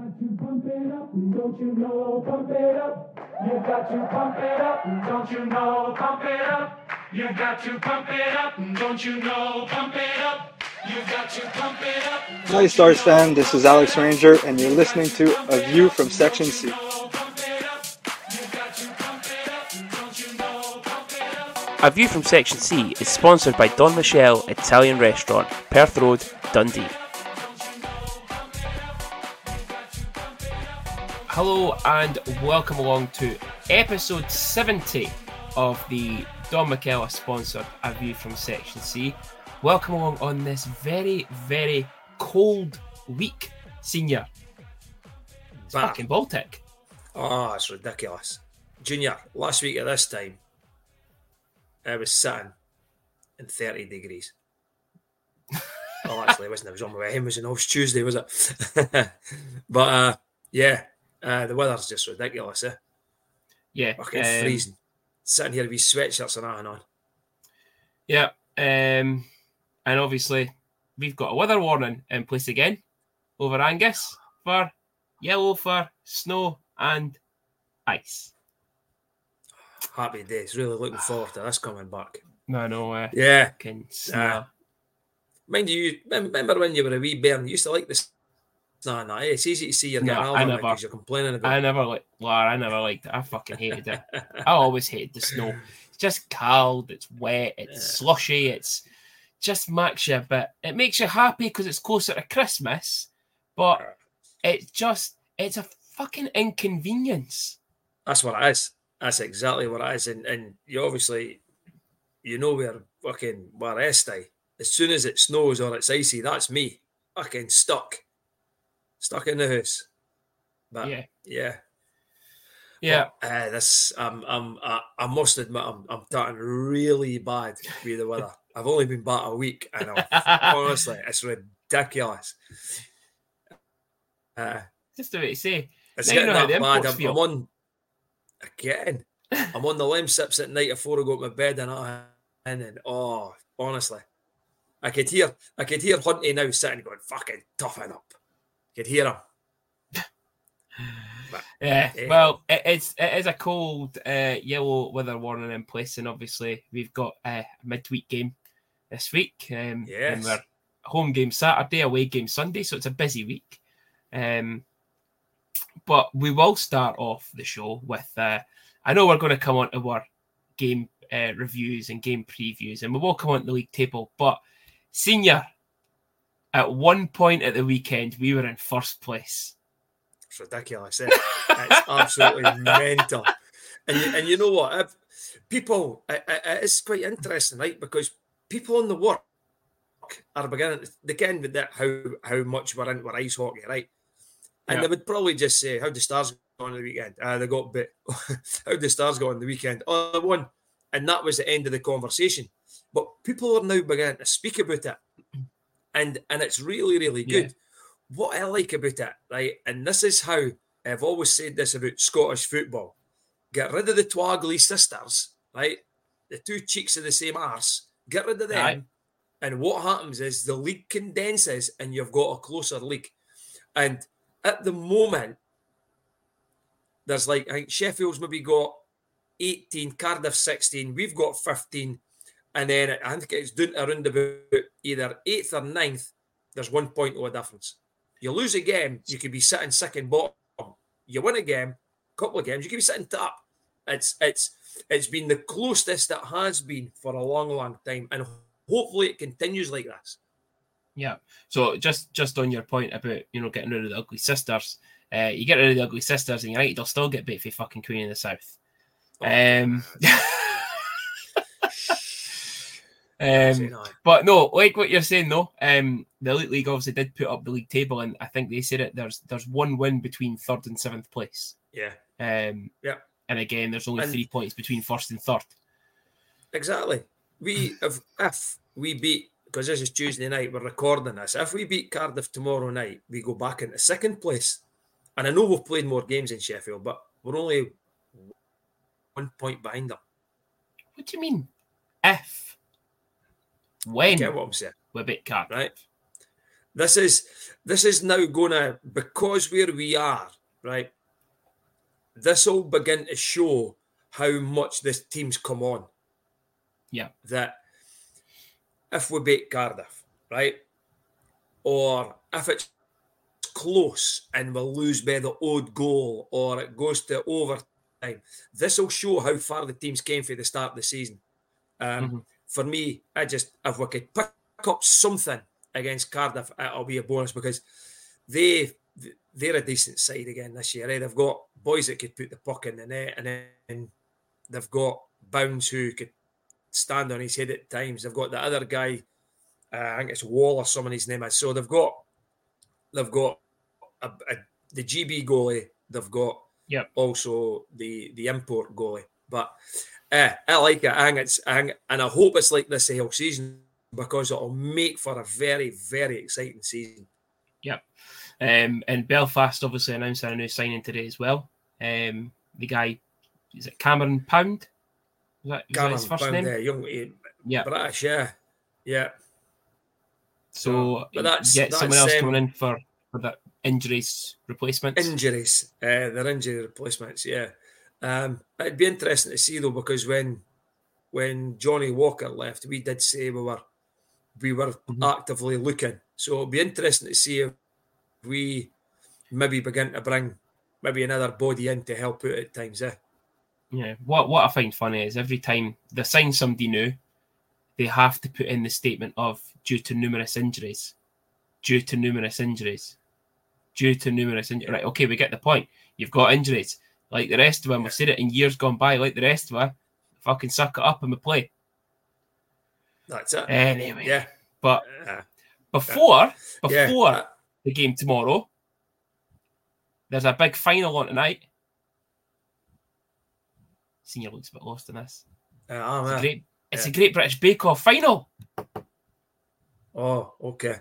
got to pump it up, don't you know, pump it up. You've got to pump it up, don't you know, pump it up. You've got to pump it up, don't you know, pump it up. You've got to pump it up. Hi Star Stan, this is Alex Ranger and you're listening to A View from Section C. A View from Section C is sponsored by Don Michele Italian Restaurant, Perth Road, Dundee. Hello and welcome along to episode 70 of the Don Michele sponsored A View from Section C. Welcome along on this very, very cold week, Senior. It's fucking Baltic. Oh, it's ridiculous. Junior, last week at this time, I was sitting in 30 degrees. Well, actually, it wasn't. I was on my way home. It was an off Tuesday, was it? But, the weather's just ridiculous, eh? Yeah. Fucking freezing. Sitting here with sweatshirts and that and on. Yeah. And obviously, we've got a weather warning in place again over Angus for yellow for snow and ice. Happy days. Really looking forward to this coming back. Yeah. Mind you, remember when you were a wee bear and you used to like this? No, it's easy to see you're getting over because you're complaining about it. I never liked it. I fucking hated it. I always hated the snow. It's just cold, it's wet, it's slushy, it's just makes you a bit. It makes you happy because it's closer to Christmas, but it's a fucking inconvenience. That's what it is. That's exactly what it is. And you obviously, we're fucking Waresti. As soon as it snows or it's icy, that's me. Fucking stuck in the house. But yeah. But, this I must admit I'm starting really bad with the weather. I've only been back a week, and honestly, it's ridiculous. Just the way to say, it's now getting that bad. I'm on again. I'm on the lamb sips at night before I go to my bed, and honestly, I could hear Hunty now sitting going, "Fucking toughen up." Could hear him. But, yeah. Well, it is a cold yellow weather warning in place, and obviously we've got a midweek game this week. And we're home game Saturday, away game Sunday, so it's a busy week. But we will start off the show with. I know we're going to come on to our game reviews and game previews, and we will come on to the league table. But Senior. At one point at the weekend, we were in first place. It's ridiculous, eh? It's absolutely mental. And you know what? People, it's quite interesting, right? Because people on the work are beginning to begin with that how much we're into ice hockey, right? And they would probably just say, "How'd the Stars go on the weekend?" They got bit. How'd the Stars go on the weekend? Oh, they won. And that was the end of the conversation. But people are now beginning to speak about it. And it's really, really good. Yeah. What I like about it, right, and this is how I've always said this about Scottish football. Get rid of the twaggly sisters, right? The two cheeks of the same arse. Get rid of them. Right. And what happens is the league condenses and you've got a closer league. And at the moment, there's I think Sheffield's maybe got 18, Cardiff 16, we've got 15. And then I think it's down to around about either 8th or 9th, there's 1 point or a difference. You lose a game, you could be sitting second bottom. You win a game, a couple of games, you could be sitting top. It's been the closest it has been for a long, long time. And hopefully it continues like this. Yeah. So just on your point about, getting rid of the ugly sisters, you get rid of the ugly sisters and United will still get beat for the fucking Queen of the South. But no, like what you're saying though, the Elite League obviously did put up the league table, and I think they said it. There's one win between third and seventh place. Yeah. And again, there's only 3 points between first and third. Exactly. We if we beat, because this is Tuesday night, we're recording this. If we beat Cardiff tomorrow night, we go back into second place. And I know we've played more games in Sheffield, but we're only 1 point behind them. What do you mean? If. When we beat Cardiff, right? This is now going to, because where we are, right, this will begin to show how much this team's come on. Yeah. That if we beat Cardiff, right, or if it's close and we'll lose by the odd goal or it goes to overtime, this will show how far the teams came for the start of the season. For me, if we could pick up something against Cardiff, it'll be a bonus, because they're a decent side again this year. Right? They've got boys that could put the puck in the net, and then they've got Bounds who could stand on his head at times. They've got the other guy, I think it's Wall or someone his name is. So they've got the GB goalie. They've got also the import goalie. But I like it. I hope it's like this the whole season, because it'll make for a very, very exciting season. Yep. And Belfast obviously announced a new signing today as well. The guy, is it Cameron Pound? Cameron his first Pound, name? Young, British, yeah. So that's someone else coming in for that injuries replacements. Their injury replacements, yeah. It'd be interesting to see though, because when Johnny Walker left, we did say we were actively looking. So it'll be interesting to see if we maybe begin to bring maybe another body in to help out at times. Yeah. What I find funny is every time they sign somebody new, they have to put in the statement of due to numerous injuries. Right, okay, we get the point. You've got injuries. Like the rest of them, we've said it in years gone by, like the rest of them, fucking suck it up and we play. That's it. Anyway. Yeah. But before the game tomorrow, there's a big final on tonight. Senior looks a bit lost in this. It's a Great British Bake Off final. Oh, okay.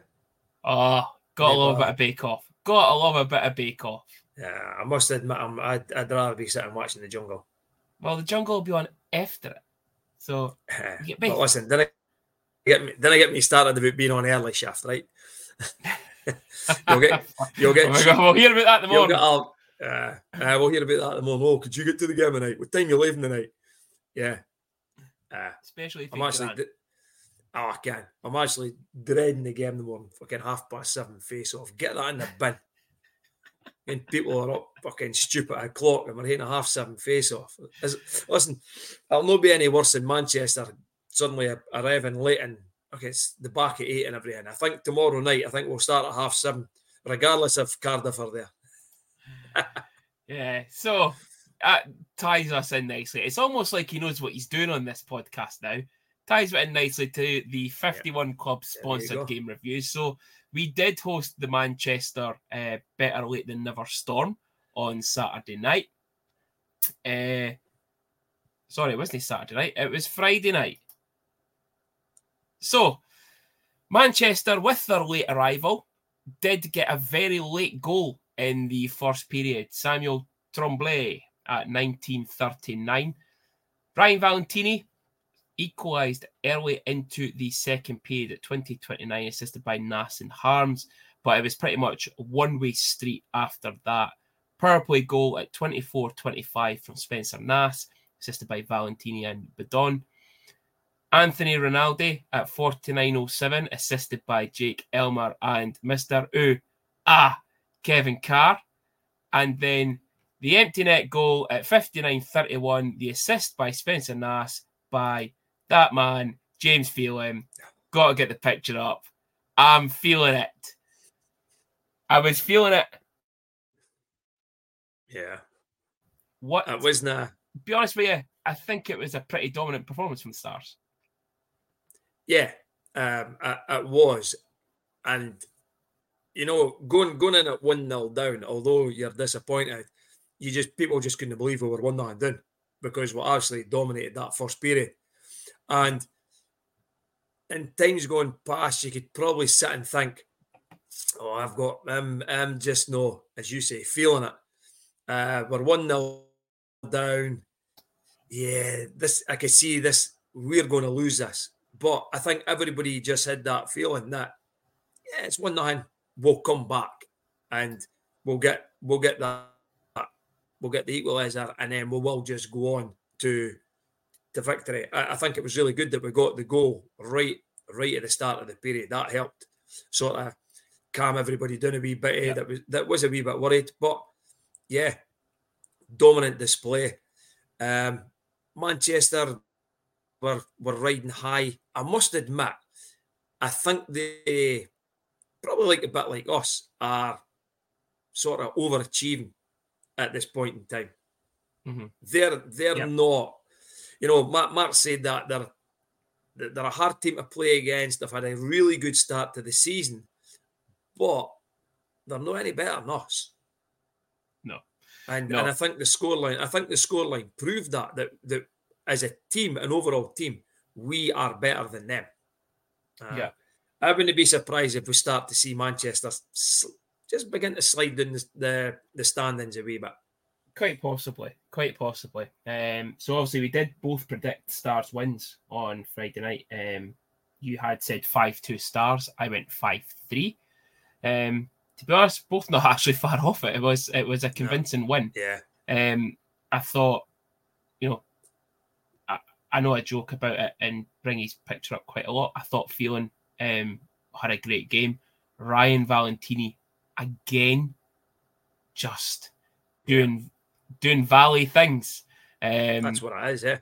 Oh, got a little bit of Bake Off. Yeah, I must admit, I'd rather be sitting watching The Jungle. Well, The Jungle will be on after it. So, but listen, then I get me started about being on early shift, right? We'll hear about that in the morning. We'll hear about that in the morning. Oh, could you get to the game tonight? What time you leaving tonight? Yeah. Especially if I can. I'm actually dreading the game in the morning. Fucking 7:30 face off. Get that in the bin. And people are up fucking stupid at o'clock and we're hitting a 7:30 face-off. Listen, I'll not be any worse in Manchester suddenly arriving late and it's the back at 8 and everything. I think tomorrow night, we'll start at 7:30, regardless if Cardiff are there. Yeah, so that ties us in nicely. It's almost like he knows what he's doing on this podcast now. Ties it in nicely to the 51 club-sponsored game reviews. So we did host the Manchester Better Late Than Never Storm on Saturday night. Sorry, it wasn't Saturday night. It was Friday night. So, Manchester, with their late arrival, did get a very late goal in the first period. Samuel Tremblay at 19:39. Ryan Valentini equalised early into the second period at 20:29, assisted by Nass and Harms, but it was pretty much a one-way street after that. Power play goal at 24:25 from Spencer Nass, assisted by Valentini and Bedon. Anthony Rinaldi at 49:07, assisted by Jake Elmer and Mr. Kevin Carr. And then the empty net goal at 59:31, the assist by Spencer Nass by that man, James Feeling. Got to get the picture up. I'm feeling it. I was feeling it. Yeah. What? It was not. To be honest with you, I think it was a pretty dominant performance from the Stars. Yeah, it was. And, going in at 1-0 down, although you're disappointed, people couldn't believe we were 1-0 down, because we actually dominated that first period. And in times going past, you could probably sit and think, oh, I've got I'm just no, as you say, feeling it. We're 1-0 down. Yeah, I could see this. We're going to lose this. But I think everybody just had that feeling that yeah, it's 1-0. We'll come back and we'll get that. We'll get the equaliser, and then we will just go on to victory. I think it was really good that we got the goal right at the start of the period. That helped sort of calm everybody down a wee bit. Yeah. That was a wee bit worried, but yeah, dominant display. Manchester were riding high. I must admit, I think they probably like a bit like us are sort of overachieving at this point in time. Mm-hmm. They're not. You know, Mark said that they're a hard team to play against. They've had a really good start to the season, but they're not any better than us. No. And I think the scoreline, proved that as a team, an overall team, we are better than them. I wouldn't be surprised if we start to see Manchester just begin to slide down the standings a wee bit. Quite possibly. So obviously we did both predict Stars wins on Friday night. You had said 5-2 Stars. I went 5-3. To be honest, both not actually far off it. It was a convincing win. Yeah. I thought, you know, I know I joke about it and bring his picture up quite a lot. I thought Feeling had a great game. Ryan Valentini again, just doing valley things. That's what it is, yeah.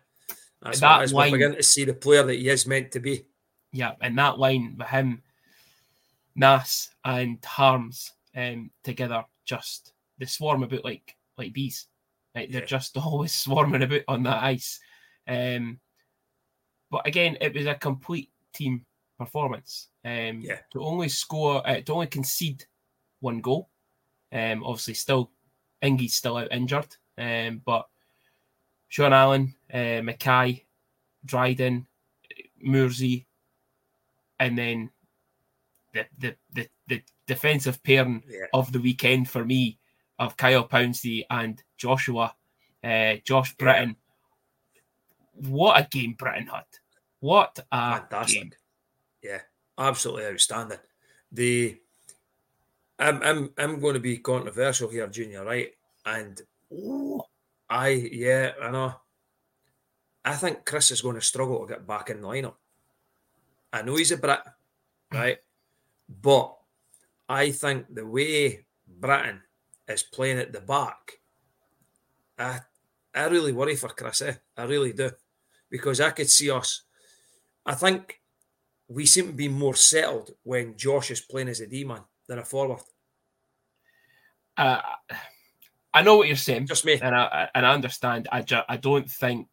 That's that what it is. We're beginning to see the player that he is meant to be. Yeah, and that line with him, Nass and Harms together, just they swarm about like bees. Like, they're just always swarming about on that ice. But again, it was a complete team performance. To only concede one goal. Obviously, still. Ingie's still out injured, but Sean Allen, McKay, Dryden, Mursey, and then the defensive pairing of the weekend for me of Kyle Pouncey and Josh Britton. Yeah. What a game Britton had! What a fantastic game! Yeah, absolutely outstanding. I'm going to be controversial here, Junior, right? And I know. I think Chris is going to struggle to get back in the lineup. I know he's a Brit, right? But I think the way Britton is playing at the back, I really worry for Chris. I really do, because I could see us. I think we seem to be more settled when Josh is playing as a D-man than a forward. I know what you're saying. Just me, and I understand. I don't think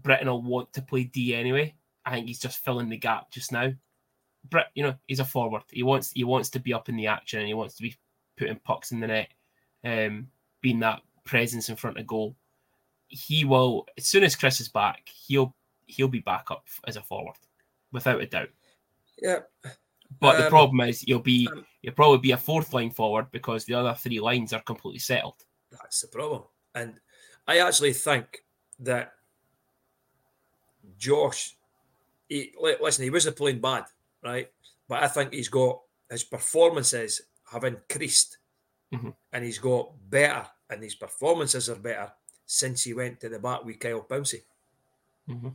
Britton will want to play D anyway. I think he's just filling the gap just now. Brit, you know, he's a forward. He wants to be up in the action, and he wants to be putting pucks in the net, being that presence in front of goal. He will, as soon as Chris is back, he'll be back up as a forward, without a doubt. Yeah. But the problem is you'll probably be a fourth line forward because the other three lines are completely settled. That's the problem. And I actually think that Josh, he wasn't playing bad, right? But I think he's got, his performances have increased and he's got better, and his performances are better since he went to the back with Kyle Pouncey. Mm-hmm.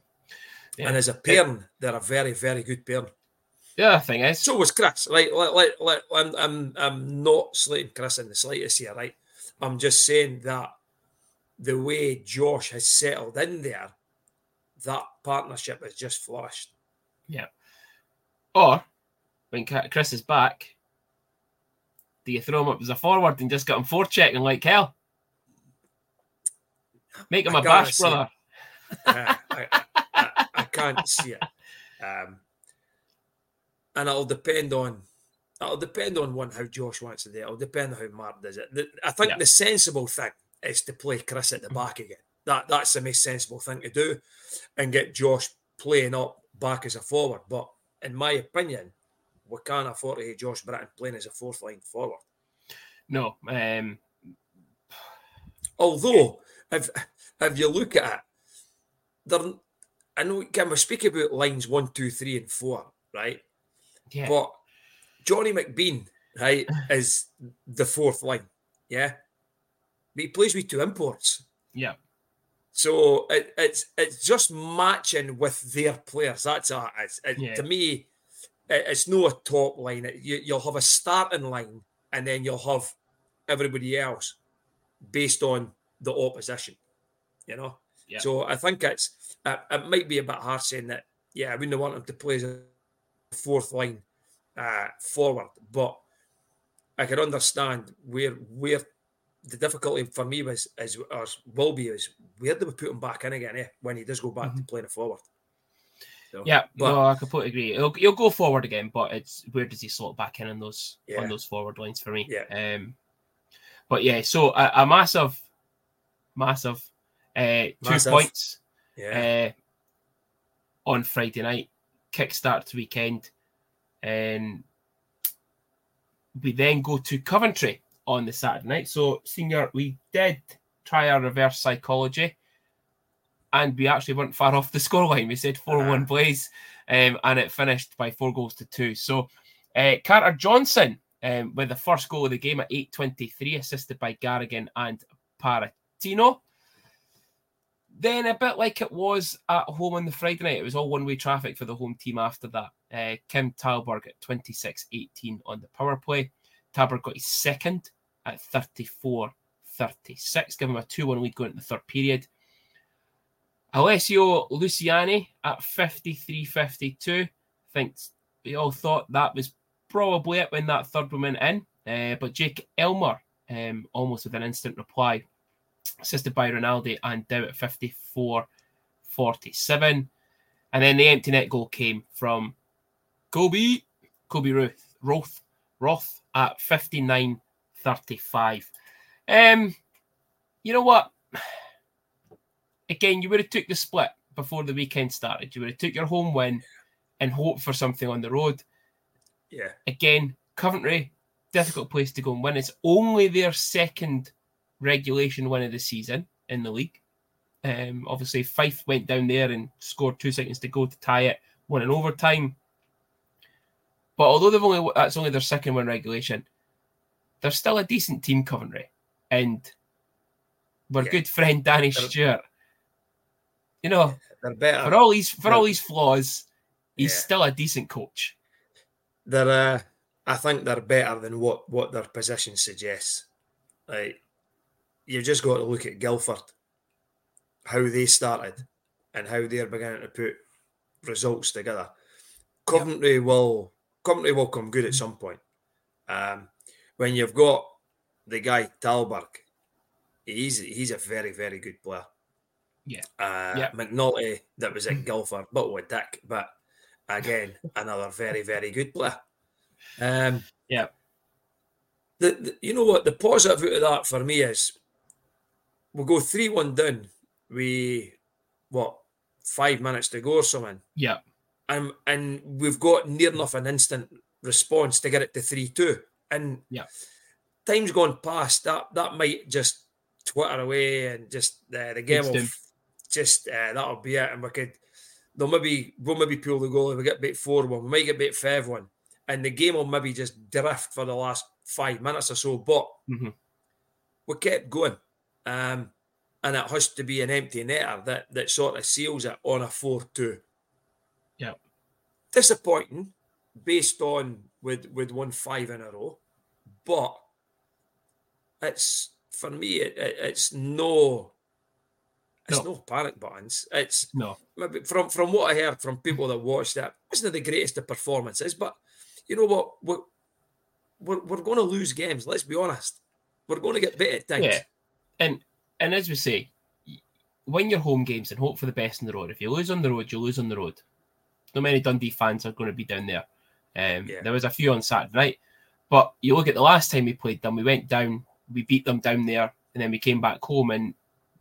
Yeah. And as a pairing, they're a very, very good pairing. The other thing is... So was Chris, right? I'm not slating Chris in the slightest here, right? I'm just saying that the way Josh has settled in there, that partnership has just flourished. Yeah. Or, when Chris is back, do you throw him up as a forward and just get him forechecking like hell? Make him a bash brother. I can't see it. And it'll depend on one, how Josh wants to do it. It'll depend on how Mark does it. I think the sensible thing is to play Chris at the back again. That's the most sensible thing to do, and get Josh playing up back as a forward. But in my opinion, we can't afford to have Josh Britton playing as a fourth line forward. No. Although, if you look at it, I know, can we speak about lines 1, 2, 3 and 4, right? Yeah. But Johnny McBean, right, is the fourth line. Yeah. But he plays with two imports. Yeah. So it's just matching with their players. That's a, yeah. To me, it's not a top line. You'll have a starting line, and then you'll have everybody else based on the opposition. You know. Yeah. So I think it's it might be a bit hard saying that. Yeah, I wouldn't want him to play as a fourth line forward, but I can understand where. The difficulty for me was, is where do we put him back in again when he does go back to playing a forward? So, yeah, but, no, I completely agree. He'll go forward again, but it's where does he slot back in on those on those forward lines for me? Yeah. But yeah, so a massive 2 points on Friday night, kickstart to weekend, and we then go to Coventry on the Saturday night. So, Senior, we did try our reverse psychology and we actually weren't far off the scoreline. We said 4-1 Blaze and it finished by 4-2. So, Carter Johnson with the first goal of the game at 8:23, assisted by Garrigan and Paratino. Then, a bit like it was at home on the Friday night, it was all one-way traffic for the home team after that. Kim Tallberg at 26:18 on the power play. Tabard got his second at 34:36, giving him a 2-1 lead going into the third period. Alessio Luciani at 53:52. I think we all thought that was probably it when that third one went in. But Jake Elmer, almost with an instant reply, assisted by Rinaldi and Dow at 54:47. And then the empty net goal came from Roth at 59:35. You know what? Again, you would have took the split before the weekend started. You would have took your home win and hoped for something on the road. Yeah. Again, Coventry, difficult place to go and win. It's only their second regulation win of the season in the league. Obviously, Fife went down there and scored 2 seconds to go to tie it, won in overtime. But although that's only their second win regulation, they're still a decent team, Coventry. And our good friend Danny Stewart, you know, they're better. for all his flaws, he's still a decent coach. They're, I think they're better than what their position suggests. Like, you've just got to look at Guildford, how they started, and how they're beginning to put results together. Coventry will come good at some point. When you've got the guy Tallberg, he's a very, very good player. Yeah. McNulty, that was at Guildford, but with Dick, but again, another very, very good player. You know what? The positive out of that for me is we'll go 3-1 down. We 5 minutes to go or something. Yeah. And we've got near enough an instant response to get it to 3-2. And time's gone past. That might just twitter away and just the game will that'll be it. And we'll maybe pull the goal. We'll get beat 4-1. We might get beat 5-1. And the game will maybe just drift for the last 5 minutes or so. But we kept going. And it has to be an empty netter that sort of seals it on a 4-2. Yeah, disappointing based on we'd won 5 in a row, but it's for me it's no panic buttons. It's no maybe from what I heard from people that watched that, it wasn't the greatest of performances, but you know what, we're going to lose games. Let's be honest, we're going to get beat at things. Yeah, and as we say, win your home games and hope for the best on the road. If you lose on the road, you lose on the road. Not many Dundee fans are going to be down there. There was a few on Saturday night. But you look at the last time we played them, we went down, we beat them down there, and then we came back home and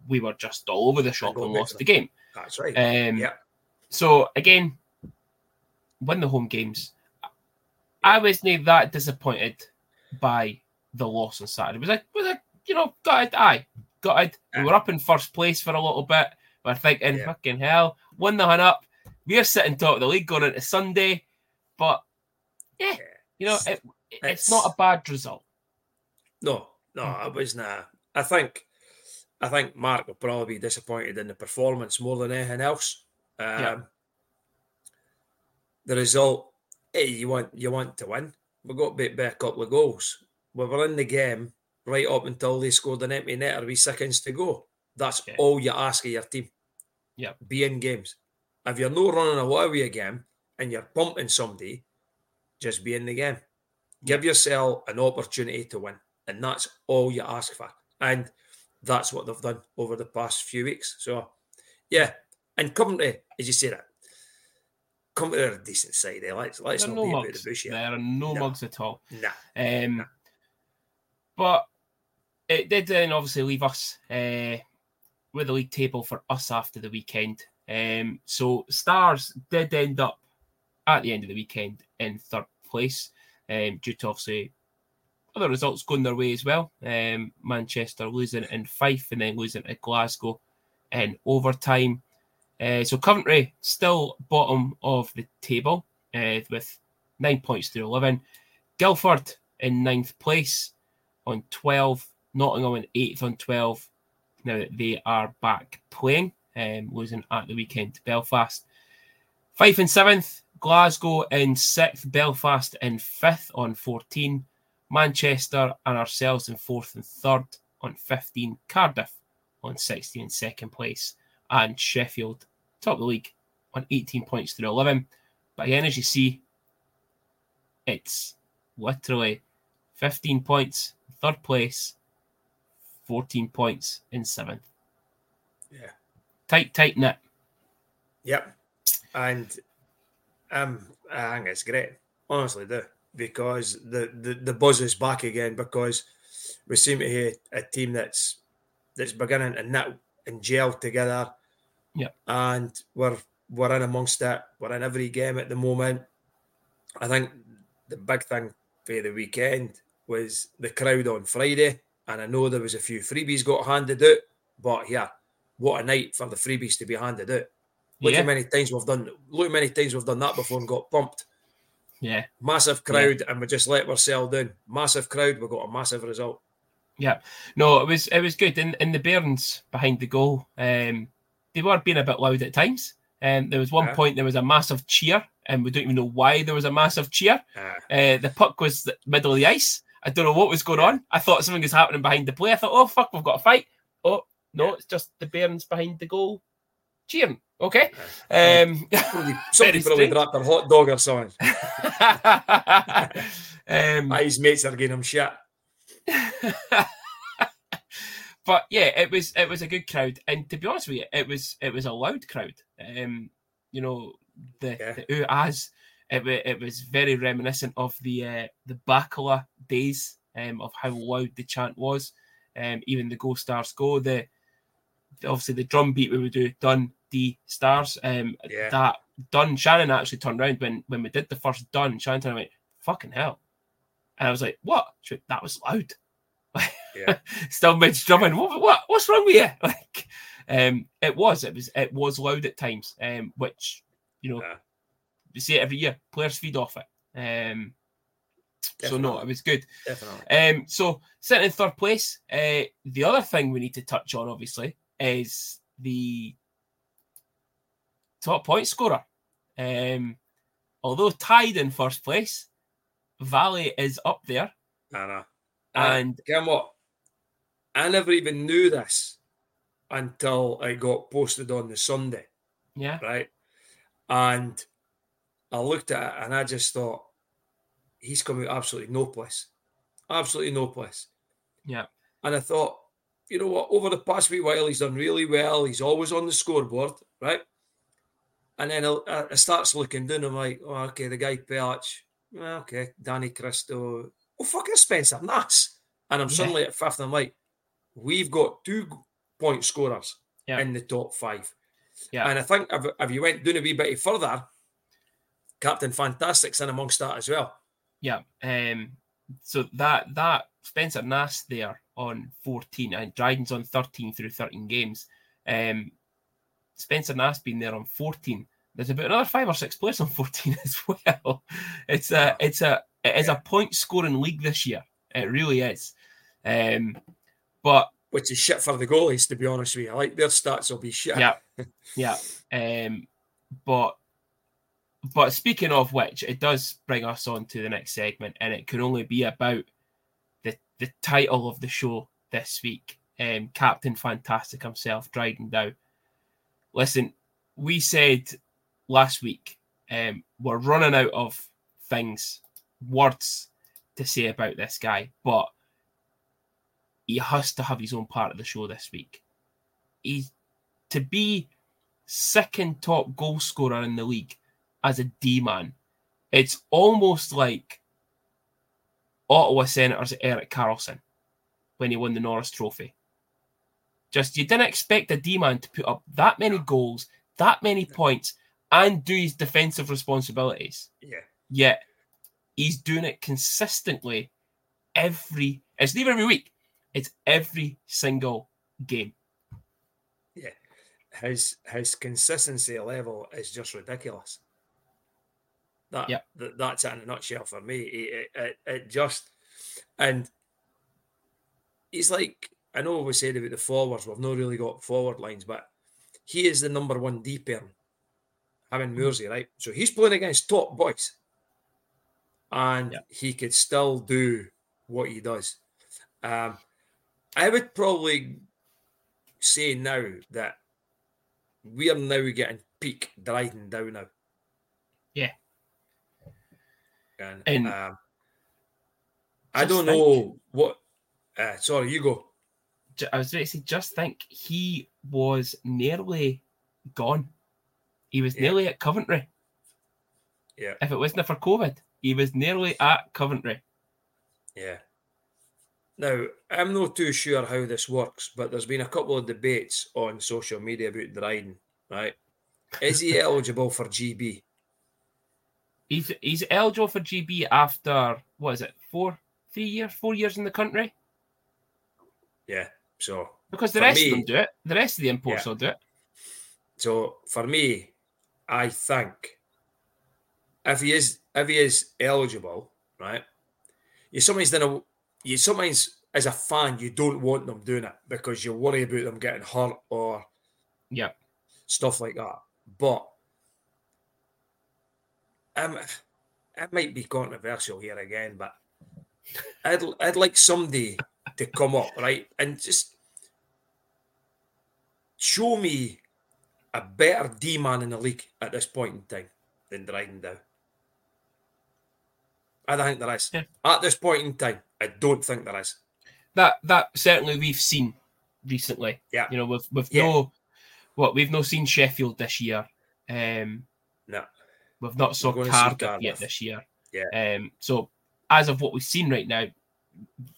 we were just all over the shop and lost the game. That's right. So, again, win the home games. I wasn't that disappointed by the loss on Saturday. It was you know, gutted. Gutted. We were up in first place for a little bit. We're thinking, fucking hell, won the hunt up. We're sitting top of the league going into Sunday, but Yeah. You know, it's not a bad result. No, it wasn't. I think Mark will probably be disappointed in the performance more than anything else. The result, you want to win. We got beat by a couple of goals. We were in the game right up until they scored an empty netter with 6 seconds to go. That's all you ask of your team. Yeah, be in games. If you're not running away with a game and you're pumping somebody, just be in the game. Give yourself an opportunity to win. And that's all you ask for. And that's what they've done over the past few weeks. So, yeah. And Coventry, as you say that, Coventry are a decent side. Let's not be about the bush here. There are no mugs at all. No. But it did then obviously leave us with the league table for us after the weekend. So Stars did end up at the end of the weekend in third place due to obviously other results going their way as well. Manchester losing in Fife and then losing to Glasgow in overtime. So Coventry still bottom of the table with 9 points through 11. Guildford in ninth place on 12. Nottingham in eighth on 12. Now that they are back playing, losing at the weekend to Belfast. Fife in seventh. Glasgow in sixth. Belfast in fifth on 14. Manchester and ourselves in 4th and 3rd on 15. Cardiff on 16 in 2nd place. And Sheffield, top of the league, on 18 points through 11. But again, as you see, it's literally 15 points in 3rd place, 14 points in 7th. Yeah. Tight knit. Yep. And I think it's great. Honestly, do. Because the buzz is back again, because we seem to have a team that's beginning to knit and gel together. Yeah. And we're in amongst it. We're in every game at the moment. I think the big thing for the weekend was the crowd on Friday. And I know there was a few freebies got handed out, but yeah, what a night for the freebies to be handed out. Look how many times we've done that before and got pumped. Yeah. Massive crowd, and we just let ourselves down. Massive crowd, we got a massive result. Yeah. No, it was good. And the Bairns behind the goal, they were being a bit loud at times. There was one point there was a massive cheer, and we don't even know why there was a massive cheer. The puck was the middle of the ice. I don't know what was going on. I thought something was happening behind the play. I thought, oh, fuck, we've got a fight. Oh, no, it's just the Bairns behind the goal cheering. Okay. Somebody probably dropped their hot dog or something. His mates are getting him shit. But yeah, it was a good crowd, and to be honest with you, it was a loud crowd. You know, the ooh-ahs. It was very reminiscent of the Bacala days, of how loud the chant was. Even the Go Stars Go. Obviously the drum beat we would do done. The Stars, that done. Shannon actually turned around when we did the first done. Shannon turned around and went, "Fucking hell!" And I was like, "What? She went, that was loud." Yeah. Still mid drumming. What's wrong with you? Like, it was loud at times. Which you know, we see it every year. Players feed off it. So no, it was good. Definitely. So sitting in third place. The other thing we need to touch on, obviously, is the top point scorer. Although tied in first place, Valley is up there. I know. And guess what? I never even knew this until I got posted on the Sunday. Yeah. Right? And I looked at it and I just thought, he's come out absolutely no place. Absolutely no place. Yeah. And I thought, you know what? Over the past wee while, he's done really well. He's always on the scoreboard, right? And then I starts looking down. I'm like, oh, okay, the guy Pelch. Okay, Danny Cristo. Oh, fucking Spencer Nass. And I'm suddenly at fifth. I'm like, we've got 2 point scorers in the top five. Yeah. And I think if you went down a wee bit further, Captain Fantastic's in amongst that as well. Yeah. So that Spencer Nass there on 14 and Dryden's on 13 through 13 games. Spencer Nass being there on 14 There's about another 5 or 6 players on 14 as well. It is a point scoring league this year. It really is. But which is shit for the goalies, to be honest with you. Like, their stats will be shit. Yeah. But speaking of which, it does bring us on to the next segment, and it can only be about the title of the show this week. Captain Fantastic himself, Dryden Dow. Listen, we said last week, we're running out of words to say about this guy, but he has to have his own part of the show this week. To be second top goal scorer in the league as a D-man, it's almost like Ottawa Senators' Erik Karlsson when he won the Norris Trophy. Just, you didn't expect a D-man to put up that many goals, that many points, and do his defensive responsibilities. Yeah. Yet, he's doing it consistently it's not even every week. It's every single game. Yeah. His consistency level is just ridiculous. That's it in a nutshell for me. And it's like, I know we said about the forwards, we've not really got forward lines, but he is the number one D pair. I mean, Moorsey, right? So he's playing against top boys. And he could still do what he does. I would probably say now that we are now getting peak Dryden Dow now. Yeah. And I don't know what... sorry, you go. I was going to say, just think, he was nearly gone. He was nearly at Coventry. Yeah. If it wasn't for COVID. He was nearly at Coventry. Yeah. Now, I'm not too sure how this works, but there's been a couple of debates on social media about Dryden, right? Is he eligible for GB? He's eligible for GB after, 4 years in the country? Yeah, so... Because the rest of them do it. The rest of the imports will do it. So, for me, I think... If he is eligible, right? You sometimes as a fan you don't want them doing it because you worry about them getting hurt or stuff like that. But it might be controversial here again, but I'd like somebody to come up, right, and just show me a better D man in the league at this point in time than Dryden Dow. I don't think there is. Yeah. At this point in time, I don't think there is. That certainly we've seen recently. Yeah. You know, we've not seen Sheffield this year. No. We've not saw Cardiff yet this year. Yeah. So as of what we've seen right now,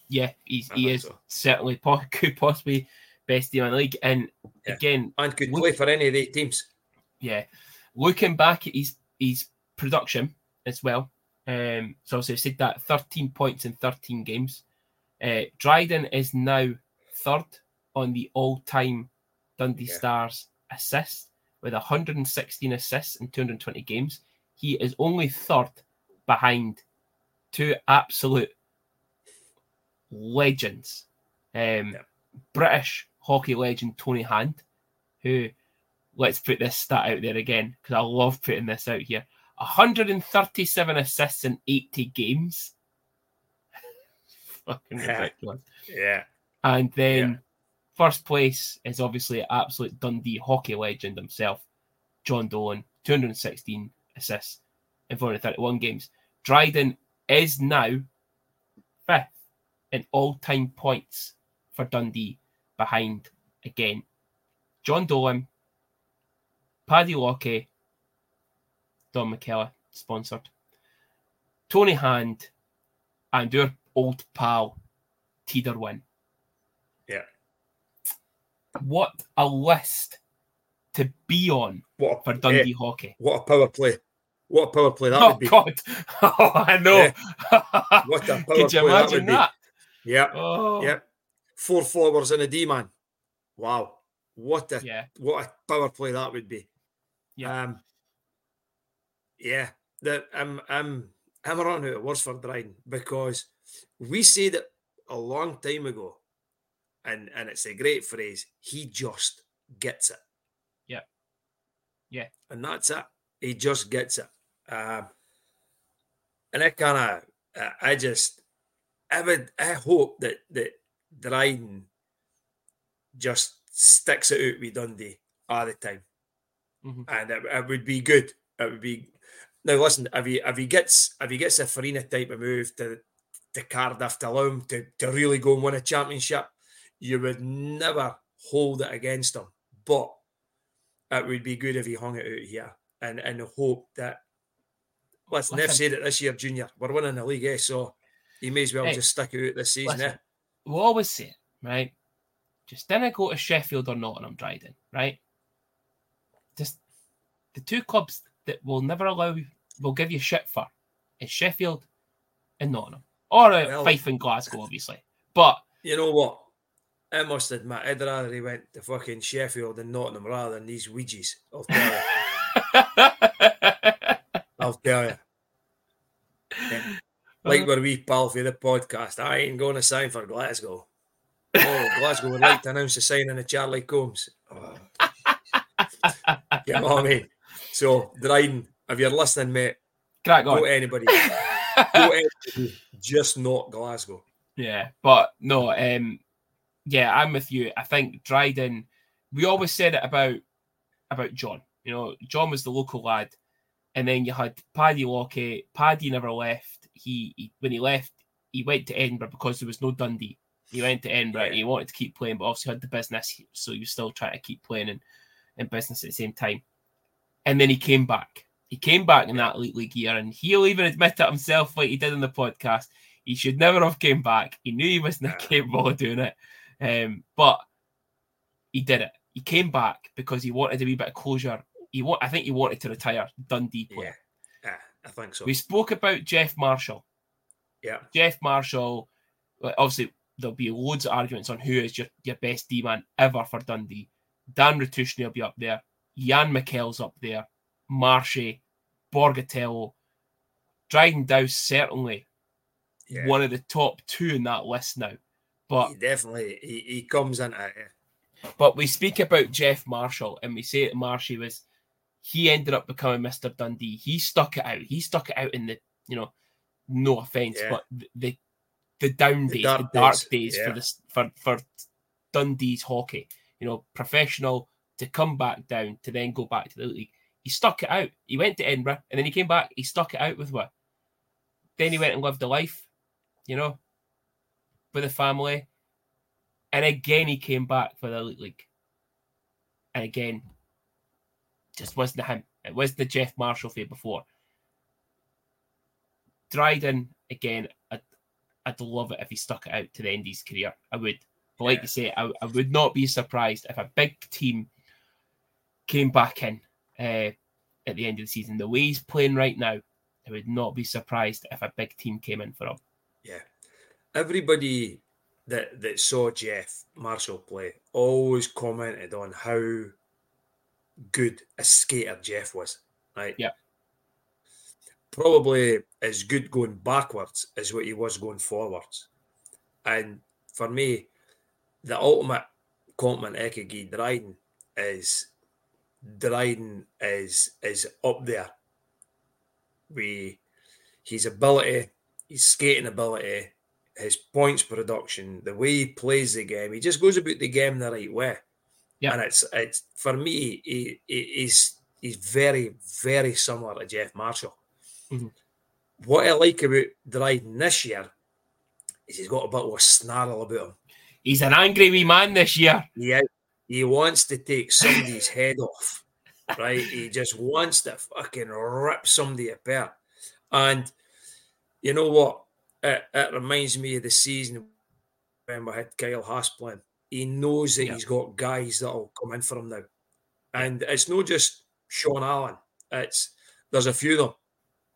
he is certainly could possibly best team in the league. And again, and could play for any of the 8 teams. Yeah. Looking back at his production as well. So obviously I said that 13 points in 13 games. Dryden is now 3rd on the all-time Dundee Stars assists with 116 assists in 220 games. He is only 3rd behind 2 absolute legends. British hockey legend Tony Hand, who, let's put this stat out there again because I love putting this out here, 137 assists in 80 games. Fucking ridiculous. Yeah. And then first place is obviously absolute Dundee hockey legend himself, John Dolan, 216 assists in 431 games. Dryden is now 5th in all-time points for Dundee behind, again, John Dolan, Paddy Lockie, Don McKellar, sponsored, Tony Hand, and our old pal, Teeterwin. Yeah. What a list to be on for Dundee hockey. What a power play. What a power play that would be. Oh, God. Oh, I know. Yeah. What a power play. Could you imagine that? Yeah. Oh. Yeah. 4 forwards and a D-man. Wow. What a power play that would be. Yeah. Yeah, that I'm hammer on who it was for Dryden, because we said it a long time ago, and it's a great phrase. He just gets it. Yeah, yeah, and that's it. He just gets it. And I kind of, I hope that Dryden just sticks it out with Dundee all the time, mm-hmm. and it would be good. It would be. Now listen, if he gets a Farina type of move to Cardiff to allow him to really go and win a championship, you would never hold it against him. But it would be good if he hung it out here and hope that. Listen, they've said it this year, Junior. We're winning the league, so he may as well just stick it out this season. Listen, we'll always say it, right? Just didn't go to Sheffield or Nottingham, Dryden, right? Just the two clubs that will never allow, will give you shit for is Sheffield and Nottingham. Or Fife and Glasgow, obviously. But you know what? I must admit, I'd rather he went to fucking Sheffield and Nottingham rather than these wedges. I'll tell you. Yeah. Like where we pal for the podcast, I ain't going to sign for Glasgow. Oh, Glasgow would like to announce the signing of Charlie Combs. Oh. You know what I mean? So, Dryden, if you're listening, mate, crack on. Go to anybody. Just not Glasgow. Yeah, but no, yeah, I'm with you. I think Dryden, we always said it about John. You know, John was the local lad. And then you had Paddy Lockie. Paddy never left. He when he left, he went to Edinburgh because there was no Dundee. He went to Edinburgh and he wanted to keep playing, but obviously had the business, so he was still trying to keep playing and business at the same time. And then he came back. He came back in that elite league year, and he'll even admit it himself, like he did on the podcast. He should never have came back. He knew he wasn't capable of doing it, but he did it. He came back because he wanted a wee bit of closure. I think he wanted to retire Dundee player. Yeah, I think so. We spoke about Jeff Marshall. Yeah. Jeff Marshall, obviously, there'll be loads of arguments on who is your best D-man ever for Dundee. Dan Ratushny will be up there. Jan McKell's up there. Marshy, Borgatello. Dryden Dow certainly one of the top two in that list now. But he definitely comes in at it. But we speak about Jeff Marshall and we say that Marshy was... He ended up becoming Mr. Dundee. He stuck it out. He stuck it out in the, you know, no offence, but the down days, the dark days for Dundee's hockey. You know, professional to come back down to then go back to the league. He stuck it out. He went to Edinburgh and then he came back. He stuck it out with what? Then he went and lived a life, you know, with a family, and again he came back for the elite league, and again. Just wasn't him. It wasn't the Jeff Marshall fade before. Dryden, again, I'd love it if he stuck it out to the end of his career. I would. But like you say, I would not be surprised if a big team came back in at the end of the season. The way he's playing right now, I would not be surprised if a big team came in for him. Yeah. Everybody that saw Jeff Marshall play always commented on how good a skater Jeff was, right? Yeah. Probably as good going backwards as what he was going forwards. And for me, the ultimate compliment I could give Dryden is Dryden is up there with his ability, his skating ability, his points production, the way he plays the game. He just goes about the game the right way. Yeah. And it's for me, he's very, very similar to Jeff Marshall. Mm-hmm. What I like about Dryden this year is he's got a bit of a snarl about him. He's an angry wee man this year. Yeah, he wants to take somebody's head off, right? He just wants to fucking rip somebody apart. And you know what? It reminds me of the season when we had Kyle Haas playing. He knows that he's got guys that'll come in for him now. And it's not just Sean Allen. There's a few of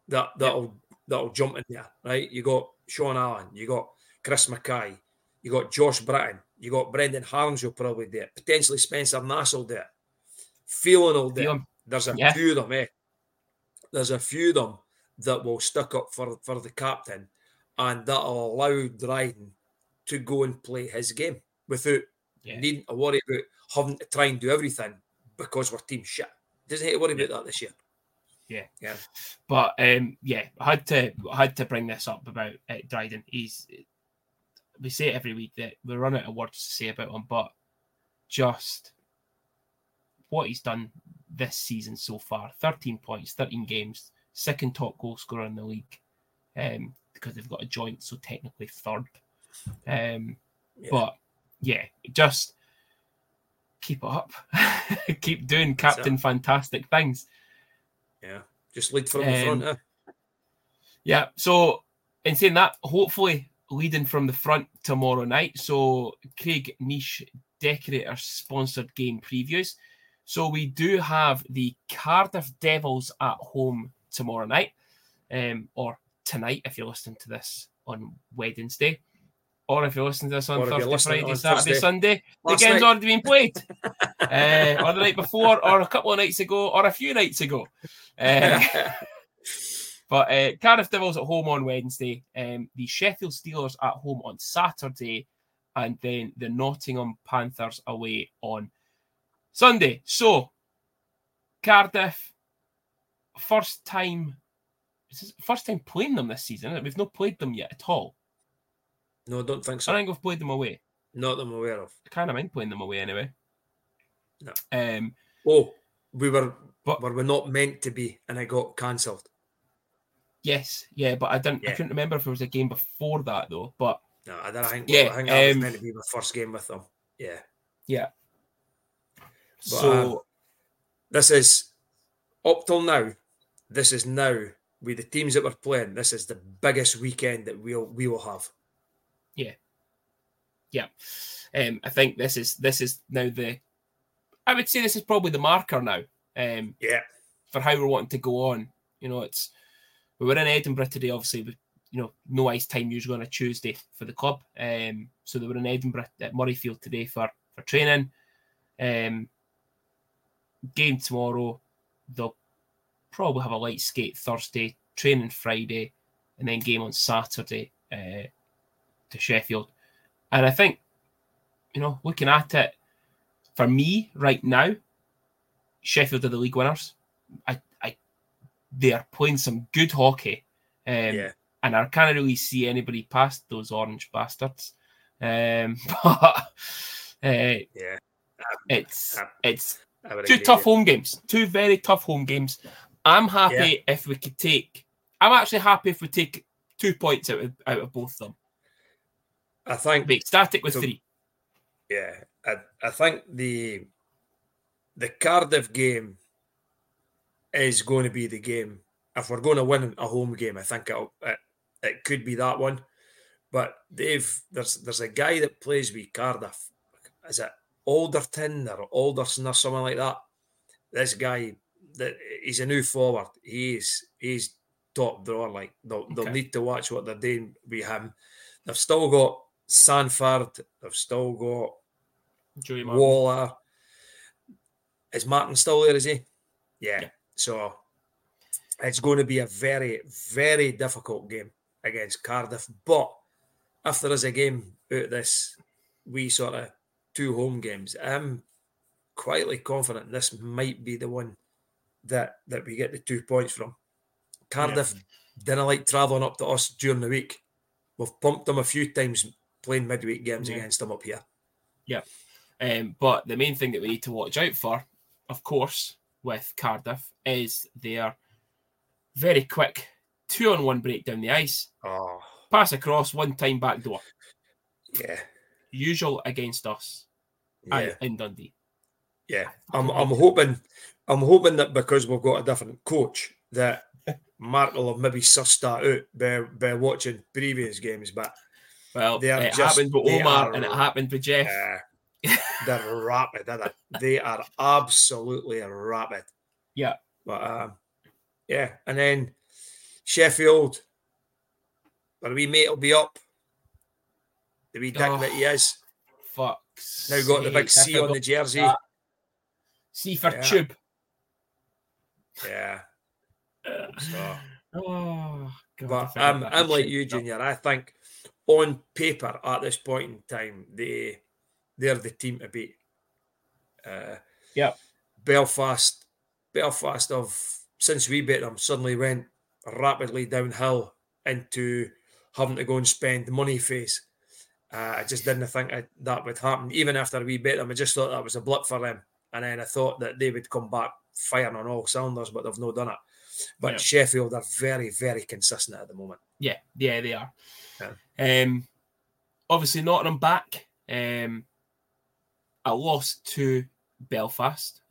them that'll jump in there, right? You got Sean Allen, you got Chris McKay, you got Josh Britton, you got Brendan Harms who'll probably do it. Potentially Spencer Nass will do it. Feeling will do it. There's a few of them, eh? there's a few of them that will stick up for the captain, and that'll allow Dryden to go and play his game without needing to worry about having to try and do everything because we're team shit. Doesn't have to worry about that this year. Yeah. But I had to bring this up about Dryden. We say it every week that we run out of words to say about him, but just what he's done this season so far: 13 points, 13 games, second top goal scorer in the league, because they've got a joint, so technically third. But yeah, just keep it up, keep doing captain fantastic things. Yeah, just lead from the front. Yeah, so in saying that, hopefully leading from the front tomorrow night. So Craig Nish Decorator sponsored game previews. So we do have the Cardiff Devils at home tomorrow night, or tonight if you're listening to this on Wednesday, or if you're listening to this on Thursday, Friday, Saturday, Sunday. The game's already been played. Or the night before, or a couple of nights ago, or a few nights ago. But Cardiff Devils at home on Wednesday, the Sheffield Steelers at home on Saturday, and then the Nottingham Panthers away on Sunday. So, Cardiff, first time playing them this season, isn't it? We've not played them yet at all. No, I don't think so. I think we've played them away. Not that I'm aware of. I kind of mind playing them away anyway. No. We were not meant to be, and it got cancelled. Yes, yeah, but I couldn't remember if it was a game before that though. But no, I think that was meant to be my first game with them. Yeah, yeah. But, this is up till now. This is now with the teams that we're playing. This is the biggest weekend that we will have. Yeah, yeah. I think this is now the. I would say this is probably the marker now. For how we're wanting to go on. You know, we were in Edinburgh today. Obviously, with, you know, no ice time usually on a Tuesday for the club. So they were in Edinburgh at Murrayfield today for training. Game tomorrow. They'll probably have a light skate Thursday, training Friday, and then game on Saturday to Sheffield. And I think, you know, looking at it, for me right now, Sheffield are the league winners. They are playing some good hockey, and I can't really see anybody past those orange bastards. It's tough home games, two very tough home games. I'm happy if we could take. I'm actually happy if we take 2 points out of both of them. I think I'd be ecstatic with three. Yeah, I think the Cardiff game is going to be the game. If we're going to win a home game, I think it could be that one. But there's a guy that plays with Cardiff. Is it Alderton or Alderson or something like that? This guy, he's a new forward. He's top drawer. Like they'll need to watch what they're doing with him. They've still got Sanford. They've still got Joey Waller. Martin. Is Martin still there, is he? Yeah. So it's going to be a very, very difficult game against Cardiff. But if there is a game out of this wee sort of two home games, I'm quietly confident this might be the one that we get the 2 points from. Cardiff didn't like travelling up to us during the week. We've pumped them a few times playing midweek games against them up here. Yeah. But the main thing that we need to watch out for, of course, with Cardiff is their very quick 2-on-1 break down the ice. Oh. Pass across, one time back door. Yeah. Usual against us in Dundee. Yeah. I'm hoping that because we've got a different coach that Mark will have maybe sussed that out by watching previous games, but well, happened with Omar and it happened with Jeff. They're rapid, aren't they? They are absolutely rapid. Yeah. But, and then Sheffield, our wee mate will be up. The wee dick that he is. Fuck's now got the big C on the jersey. C for tube. Yeah. So, oh God! But I'm like you, Junior. I think on paper at this point in time, they're the team to beat. Yeah, Belfast of since we beat them suddenly went rapidly downhill into having to go and spend money phase. I just didn't think that would happen. Even after we beat them, I just thought that was a blip for them. And then I thought that they would come back firing on all cylinders, but they've not done it. But yeah. Sheffield are very, very consistent at the moment. Yeah, they are. Yeah. Obviously, Nottingham back. A loss to Belfast.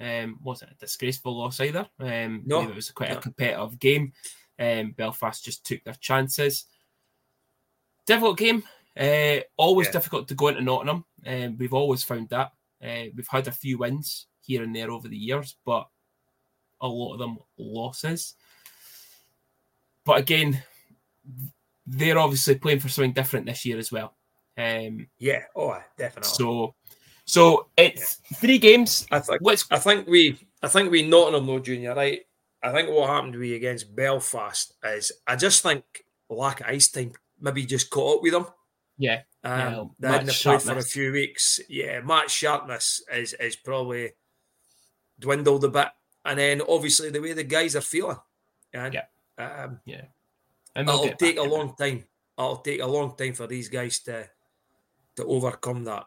Wasn't a disgraceful loss either. No. It was quite a competitive game. Belfast just took their chances. Difficult game. Always difficult to go into Nottingham. We've always found that. We've had a few wins here and there over the years, but a lot of them losses. But again, they're obviously playing for something different this year as well. Definitely. So it's three games. I think we Nottingham though, Junior, right? I think what happened to we against Belfast is I just think lack of ice time maybe just caught up with them. Yeah. They hadn't played for a few weeks. Yeah, match sharpness is probably dwindled a bit. And then obviously the way the guys are feeling. And, and it'll take a long time. It'll take a long time for these guys to overcome that.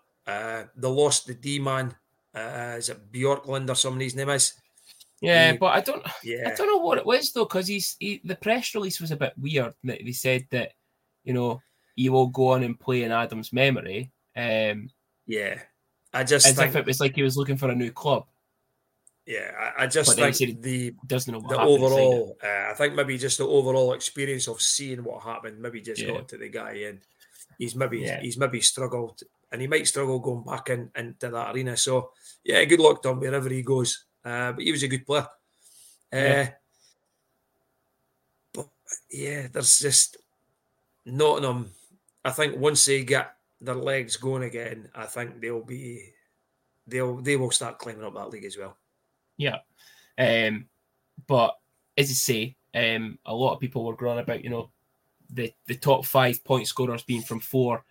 They lost the D-man. Is it Bjorklund or somebody's name is? Yeah, but I don't know what it was though, because the press release was a bit weird. They said that, you know, he will go on and play in Adam's memory. I just think... if it was like he was looking for a new club. Yeah, I just think the overall... I think maybe just the overall experience of seeing what happened maybe just got to the guy and he's maybe struggled and he might struggle going back into that arena. So, yeah, good luck to him wherever he goes. But he was a good player. But, yeah, there's just... Nottingham, I think once they get their legs going again, I think they will start climbing up that league as well. Yeah, but as you say, a lot of people were growing about, you know, the top 5 point scorers being from four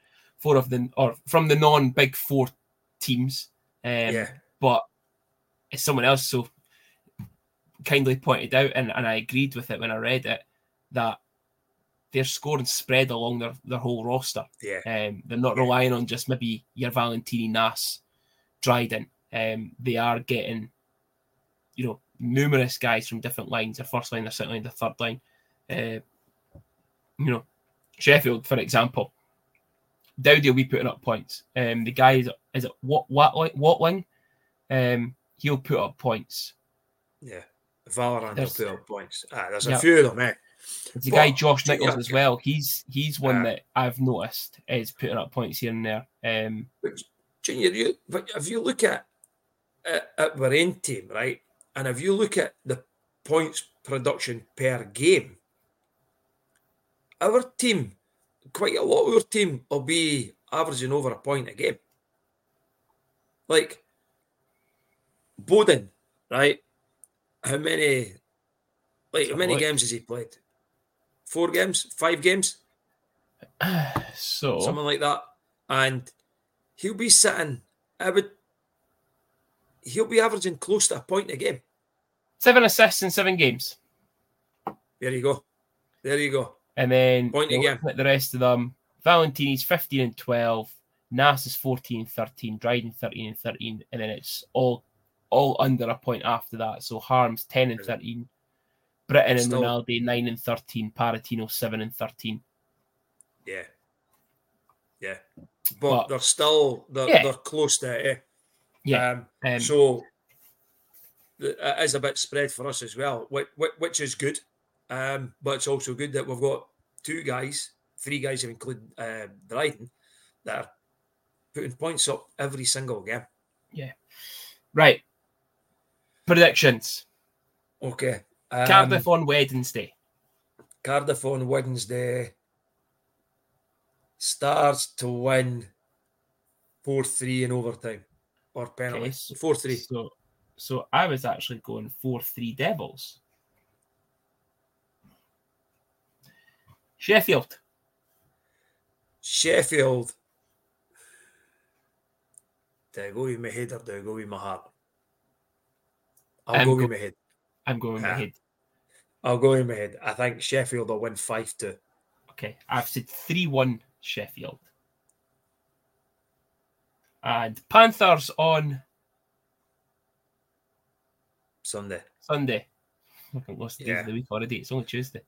of them or from the non-big four teams. But as someone else so kindly pointed out, and I agreed with it when I read it, that they're scoring spread along their whole roster. Yeah. They're not relying on just maybe your Valentini, Nass, Dryden. They are getting, you know, numerous guys from different lines, their first line, their second line, their third line. You know, Sheffield, for example, Dowdy will be putting up points. The guy is it Watling? He'll put up points. Yeah. Valorant will put up points. There's a few of them, mate. It's the guy Josh Nichols as well. He's one that I've noticed is putting up points here and there. Junior, if you look at our end team, right, and if you look at the points production per game, our team, quite a lot of our team will be averaging over a point a game. Like Bowden, right? How many games has he played? 4 games? 5 games? So something like that. And he'll be sitting... He'll be averaging close to a point a game. 7 assists in 7 games. There you go. And then... point a game. At the rest of them. Valentini's 15 and 12. Nass is 14 and 13. Dryden 13 and 13. And then it's all under a point after that. So Harms 10 and 13. Britton and Rinaldi 9 and 13, Paratino 7 and 13. Yeah. But they're still they're close to it. Yeah. So it is a bit spread for us as well, which is good. But it's also good that we've got 3 guys, including Dryden, that are putting points up every single game. Yeah. Right. Predictions. Okay. Cardiff on Wednesday. Stars to win 4-3 in overtime or penalties. 4-3. So I was actually going 4-3 Devils. Sheffield. Do I go with my head or do I go with my heart? I'll go with my head. I'm going with my head. I'll go with my head. I think Sheffield will win 5-2. Okay. I've said 3-1 Sheffield. And Panthers on Sunday. I've lost days of the week already. It's only Tuesday.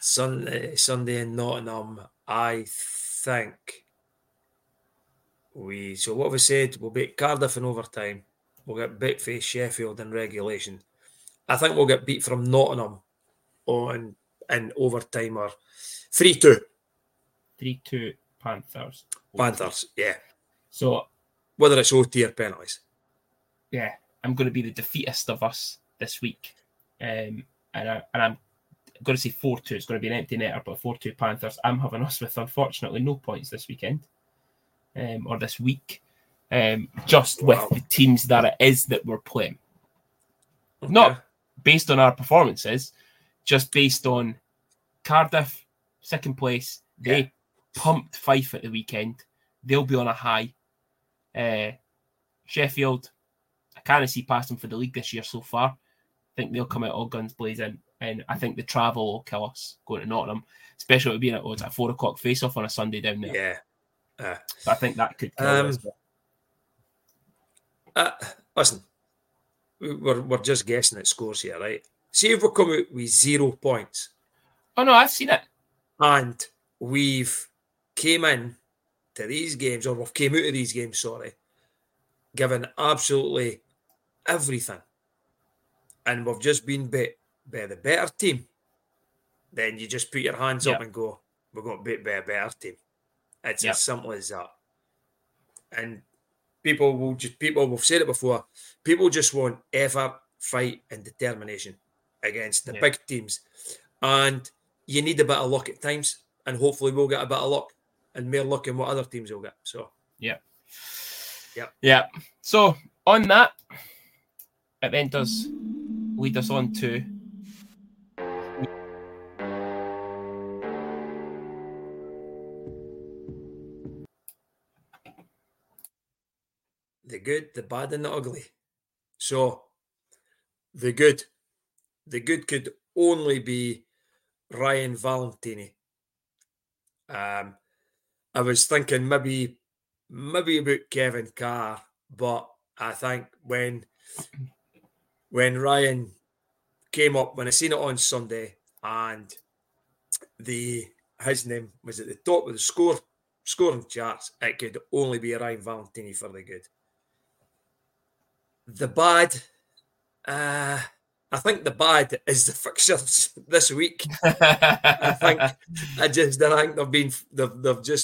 Sunday in Nottingham. I think what have we said? We'll beat Cardiff in overtime. We'll get beat face Sheffield in regulation. I think we'll get beat from Nottingham in overtime or 3-2. 3-2 Panthers. Panthers, yeah. So whether it's O-tier penalties. Yeah, I'm going to be the defeatist of us this week. And I'm going to say 4-2. It's going to be an empty netter, but 4-2 Panthers. I'm having us with, unfortunately, no points this weekend or this week, just with the teams that it is that we're playing. Okay. Not based on our performances, just based on Cardiff, second place. They pumped Fife at the weekend. They'll be on a high. Sheffield, I can't see past them for the league this year so far. I think they'll come out all guns blazing. And I think the travel will kill us going to Nottingham, especially being at a 4 o'clock face-off on a Sunday down there. Yeah. So I think that could kill us. Listen, we're just guessing at scores here, right? See if we come out with 0 points. Oh, no, I've seen it. And we've came in to these games, or we've came out of these games, given absolutely everything. And we've just been beat by the better team, then you just put your hands up and go, we're going to beat by a better team. It's as simple as that. And we've said it before, people just want effort, fight and determination against the big teams. And you need a bit of luck at times, and hopefully we'll get a bit of luck and more luck in what other teams will get. So. So on that, it then does lead us on to the good, the bad, and the ugly. So, the good could only be Ryan Valentini. I was thinking maybe about Kevin Carr, but I think when Ryan came up, when I seen it on Sunday, and his name was at the top of the scoring charts, it could only be Ryan Valentini for the good. The bad, I think the bad is the fixtures this week. I think they've just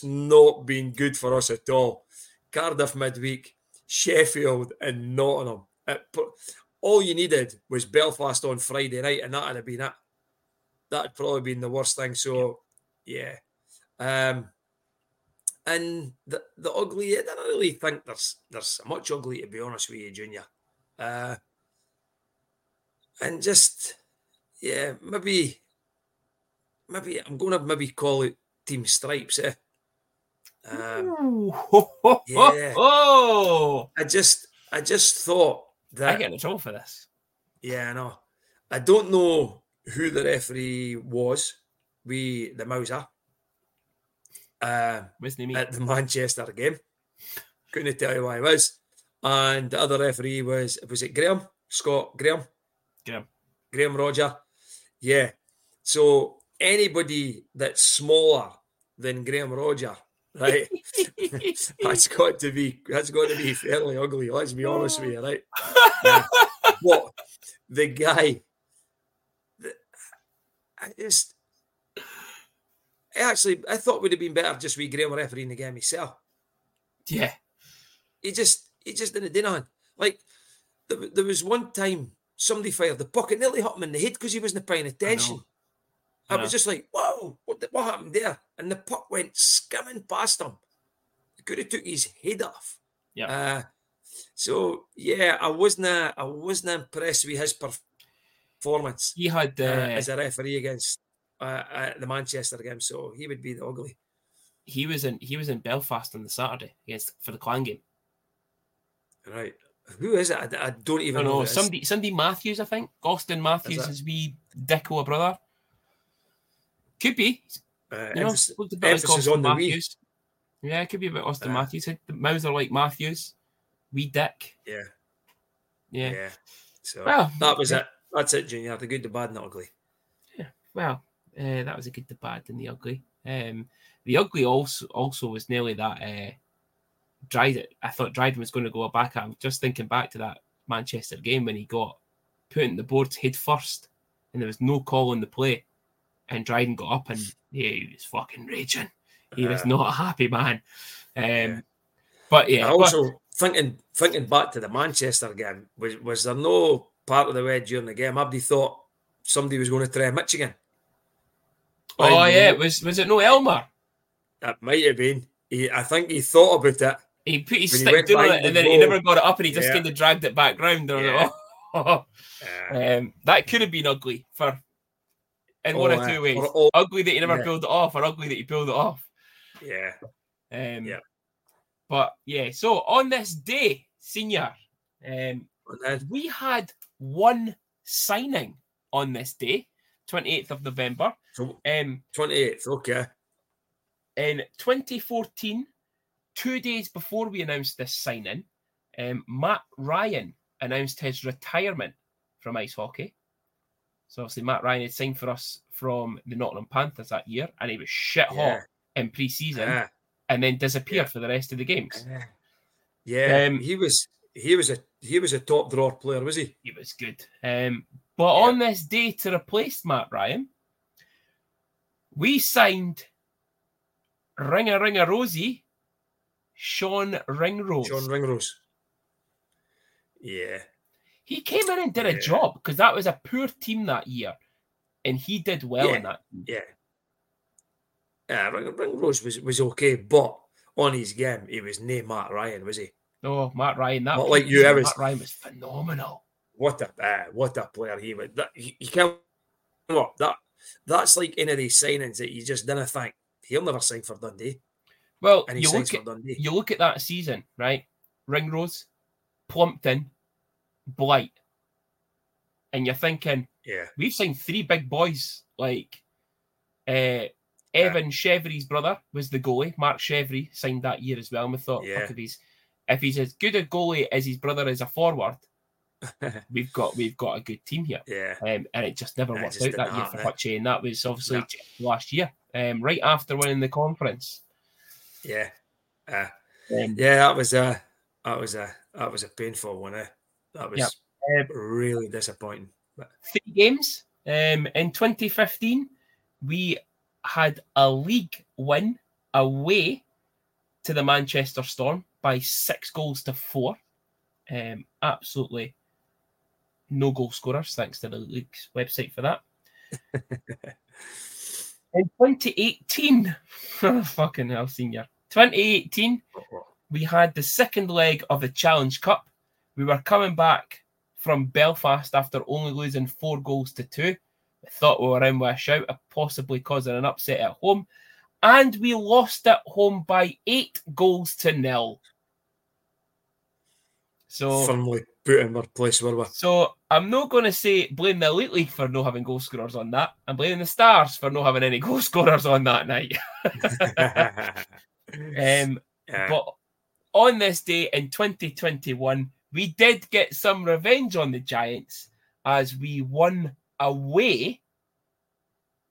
not been good for us at all. Cardiff midweek, Sheffield and Nottingham. All you needed was Belfast on Friday night, and that would have been it. That would probably been the worst thing. So, yeah. And the ugly, I don't really think there's much ugly, to be honest with you, Junior. And just, yeah, maybe I'm going to call it Team Stripes. I just thought that I get in trouble for this. Yeah, I know. I don't know who the referee was. The Mouser. At the Manchester game. Couldn't tell you why it was. And the other referee was it Graham? Scott Graham? Graham Roger. Yeah. So anybody that's smaller than Graham Roger, right? that's got to be fairly ugly, let's be honest with you, right? What the guy I thought would have been better just with Graham refereeing the game himself. Yeah. He just didn't do nothing. Like, there was one time somebody fired the puck and nearly hit him in the head because he wasn't paying attention. I was just like, whoa, what happened there? And the puck went skimming past him. He could have took his head off. Yeah. I wasn't impressed with his performance. He had as a referee against at the Manchester game, so he would be the ugly. He was in Belfast on the Saturday for the Clan game. Right. Who is it? I don't even know. Somebody Matthews, I think. Austin Matthews, his wee dicko brother. Could be. Emphasis on the wee. Yeah, it could be about Austin Matthews. The Mouser like Matthews. Wee dick. Yeah. So that was it. That's it, Junior. The good, the bad, and the ugly. Yeah. Well, that was the good, the bad, and the ugly. The ugly also was nearly that... Dryden. I thought Dryden was going to go back. I'm just thinking back to that Manchester game when he got put in the boards head first and there was no call on the play. And Dryden got up and he was fucking raging. He was not a happy man. But yeah. Thinking back to the Manchester game, was there no part of the way during the game Abdi thought somebody was going to try Mitch again? Was it no Elmer? That might have been. I think he thought about it. He put his stick down it, and then he never got it up, and he just kind of dragged it back round. That could have been ugly one of two ways. Ugly that he never pulled it off, or ugly that he pulled it off. Yeah. But, yeah, so on this day, Senior, we had one signing on this day, 28th of November. 28th, okay. In 2014, 2 days before we announced this signing, Matt Ryan announced his retirement from ice hockey. So obviously Matt Ryan had signed for us from the Nottingham Panthers that year, and he was shit hot in pre-season and then disappeared for the rest of the games. He was a top drawer player, was he? He was good. But on this day to replace Matt Ryan, we signed Ringa-Ringa-Rosie, Sean Ringrose. Sean Ringrose. Yeah. He came in and did a job because that was a poor team that year. And he did well in that team. Yeah. Yeah, Ringrose was okay, but on his game, he was nae Matt Ryan, was he? No, Matt Ryan. Matt Ryan was phenomenal. What a player he was. He can't look, that's like any of these signings that you just didn't think. He'll never sign for Dundee. Well, you look at that season, right? Ringrose, Plumpton, Blight. And you're thinking, we've signed three big boys. Like, Evan Chevry's brother was the goalie. Mark Chevry signed that year as well. And we thought, if he's as good a goalie as his brother is a forward, we've got a good team here. Yeah. And it just never worked out that year for Hutchie. And that was obviously last year. Right after winning the conference, that was a painful one. That was really disappointing. But... 3 games. In 2015, we had a league win away to the Manchester Storm by 6-4. Absolutely no goal scorers. Thanks to the league's website for that. In 2018, fucking hell, Senior. 2018, we had the second leg of the Challenge Cup. We were coming back from Belfast after only losing 4-2. We thought we were in with a shout of possibly causing an upset at home. And we lost at home by 8-0. So firmly put in their place, were we? So I'm not going to say blame the Elite League for not having goal scorers on that. I'm blaming the Stars for not having any goal scorers on that night. But on this day in 2021, we did get some revenge on the Giants as we won away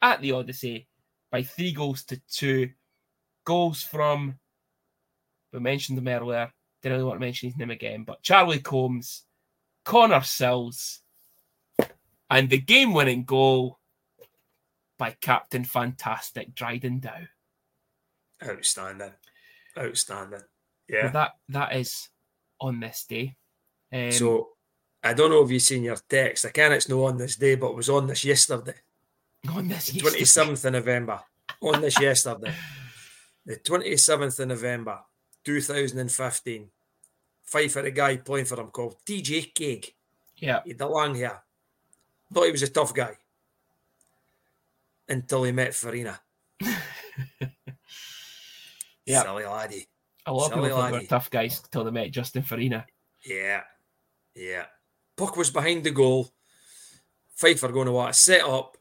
at the Odyssey by 3-2. Goals from, we mentioned them earlier, I don't really want to mention his name again, but Charlie Combs, Connor Sills, and the game-winning goal by Captain Fantastic Dryden Dow. Outstanding. Yeah, so that is on this day. So I don't know if you've seen your text. I can. It's not on this day, but it was on this yesterday. On this the yesterday. 27th of November. On this yesterday, the 27th of November, 2015. Fife had a guy playing for him called TJ Craig. Yeah. He had the long hair. Thought he was a tough guy. until he met Farina. Yeah, silly laddie. A lot of people were tough guys until they met Justin Farina. Yeah, yeah. Puck was behind the goal. Fife are going to want a set up,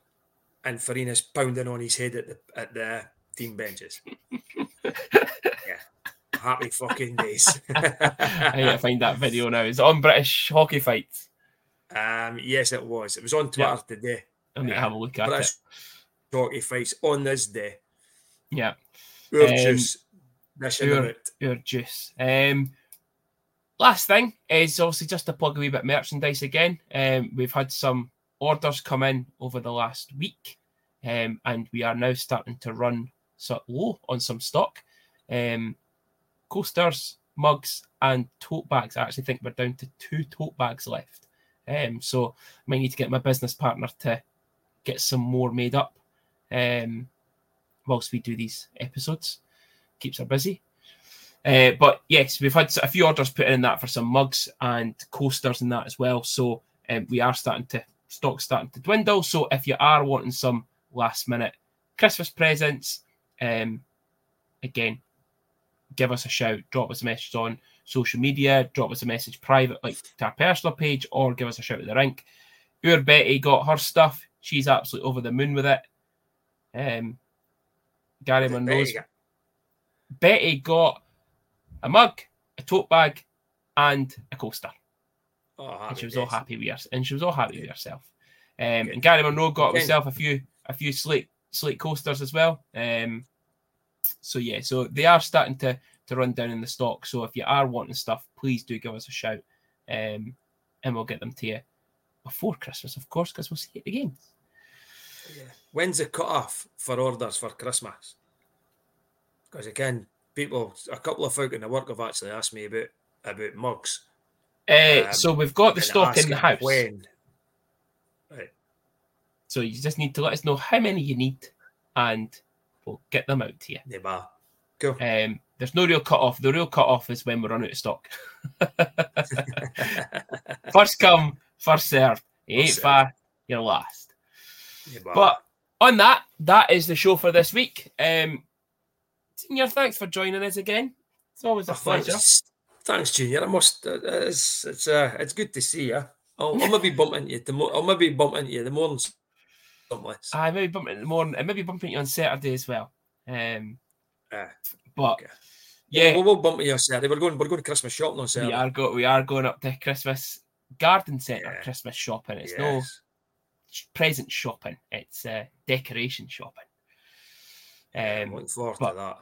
and Farina's pounding on his head at the team benches. Yeah. Happy fucking days. I need to find that video now. It's on British Hockey Fight. Yes, it was. It was on Twitter today. I'm going to have a look at British Hockey Fights on this day. Yeah. Poor juice. Poor juice. Last thing is obviously just to plug a wee bit of merchandise again. We've had some orders come in over the last week, and we are now starting to run low on some stock. Coasters, mugs, and tote bags. I actually think we're down to 2 tote bags left. So I might need to get my business partner to get some more made up whilst we do these episodes. Keeps her busy. But yes, we've had a few orders put in that for some mugs and coasters and that as well. So we are stock's starting to dwindle. So if you are wanting some last minute Christmas presents, again, give us a shout, drop us a message on social media, drop us a message private, like to our personal page, or give us a shout at the rink. Our Betty got her stuff. She's absolutely over the moon with it. Gary Munro's. Betty got a mug, a tote bag, and a coaster. Oh, and she was all happy with herself. And Gary Munro got himself a few slate coasters as well. So they are starting to run down in the stock. So if you are wanting stuff, please do give us a shout, and we'll get them to you before Christmas, of course, because we'll see it again. Yeah. When's the cut-off for orders for Christmas? Because again, people, a couple of folk in the work have actually asked me about mugs. So we've got the stock in the house. When? Right. So you just need to let us know how many you need, and we'll get them out to you. Yeah, cool. There's no real cut-off. The real cut-off is when we run out of stock. First come, first served. You ain't far, you're last. Yeah, but on that is the show for this week. Junior, thanks for joining us again. It's always a pleasure. Thanks, Junior. It's good to see you. I'll maybe bump into you tomorrow. I'll maybe bump into you the morning. I maybe bump into you in the morning. I maybe bump into you on Saturday as well. We'll bump into you on Saturday. We're going to Christmas shopping on Saturday. We are going up to Christmas garden centre. Yeah. Christmas shopping. It's no present shopping. It's decoration shopping. I'm looking forward to that.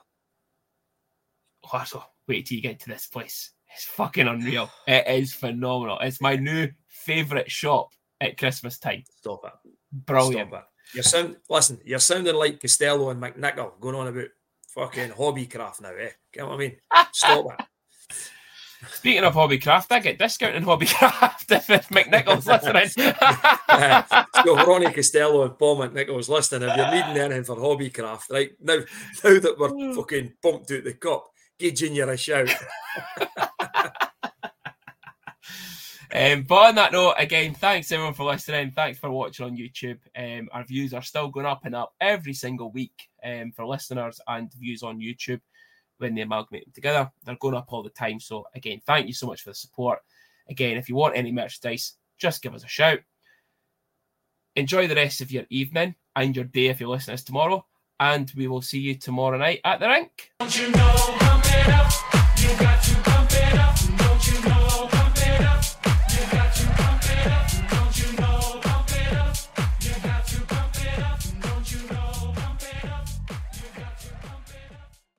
Also, wait till you get to this place. It's fucking unreal. It is phenomenal. It's my new favourite shop at Christmas time. Stop it. Brilliant. Stop it. You're sounding like Costello and McNichol going on about fucking hobbycraft now, eh? You know what I mean? Stop it. Speaking of hobbycraft, I get discount in hobbycraft if McNichol's listening. So Ronnie Costello and Paul McNichol's listening. If you're needing anything for hobbycraft, right now that we're fucking pumped out the cup, give Junior a shout. But on that note, again, thanks everyone for listening. Thanks for watching on YouTube. Our views are still going up and up every single week for listeners and views on YouTube. When they amalgamate them together, they're going up all the time. So again, thank you so much for the support. Again, if you want any merchandise, just give us a shout. Enjoy the rest of your evening and your day if you're listening to us tomorrow, and we will see you tomorrow night at the rink. Don't you know I'm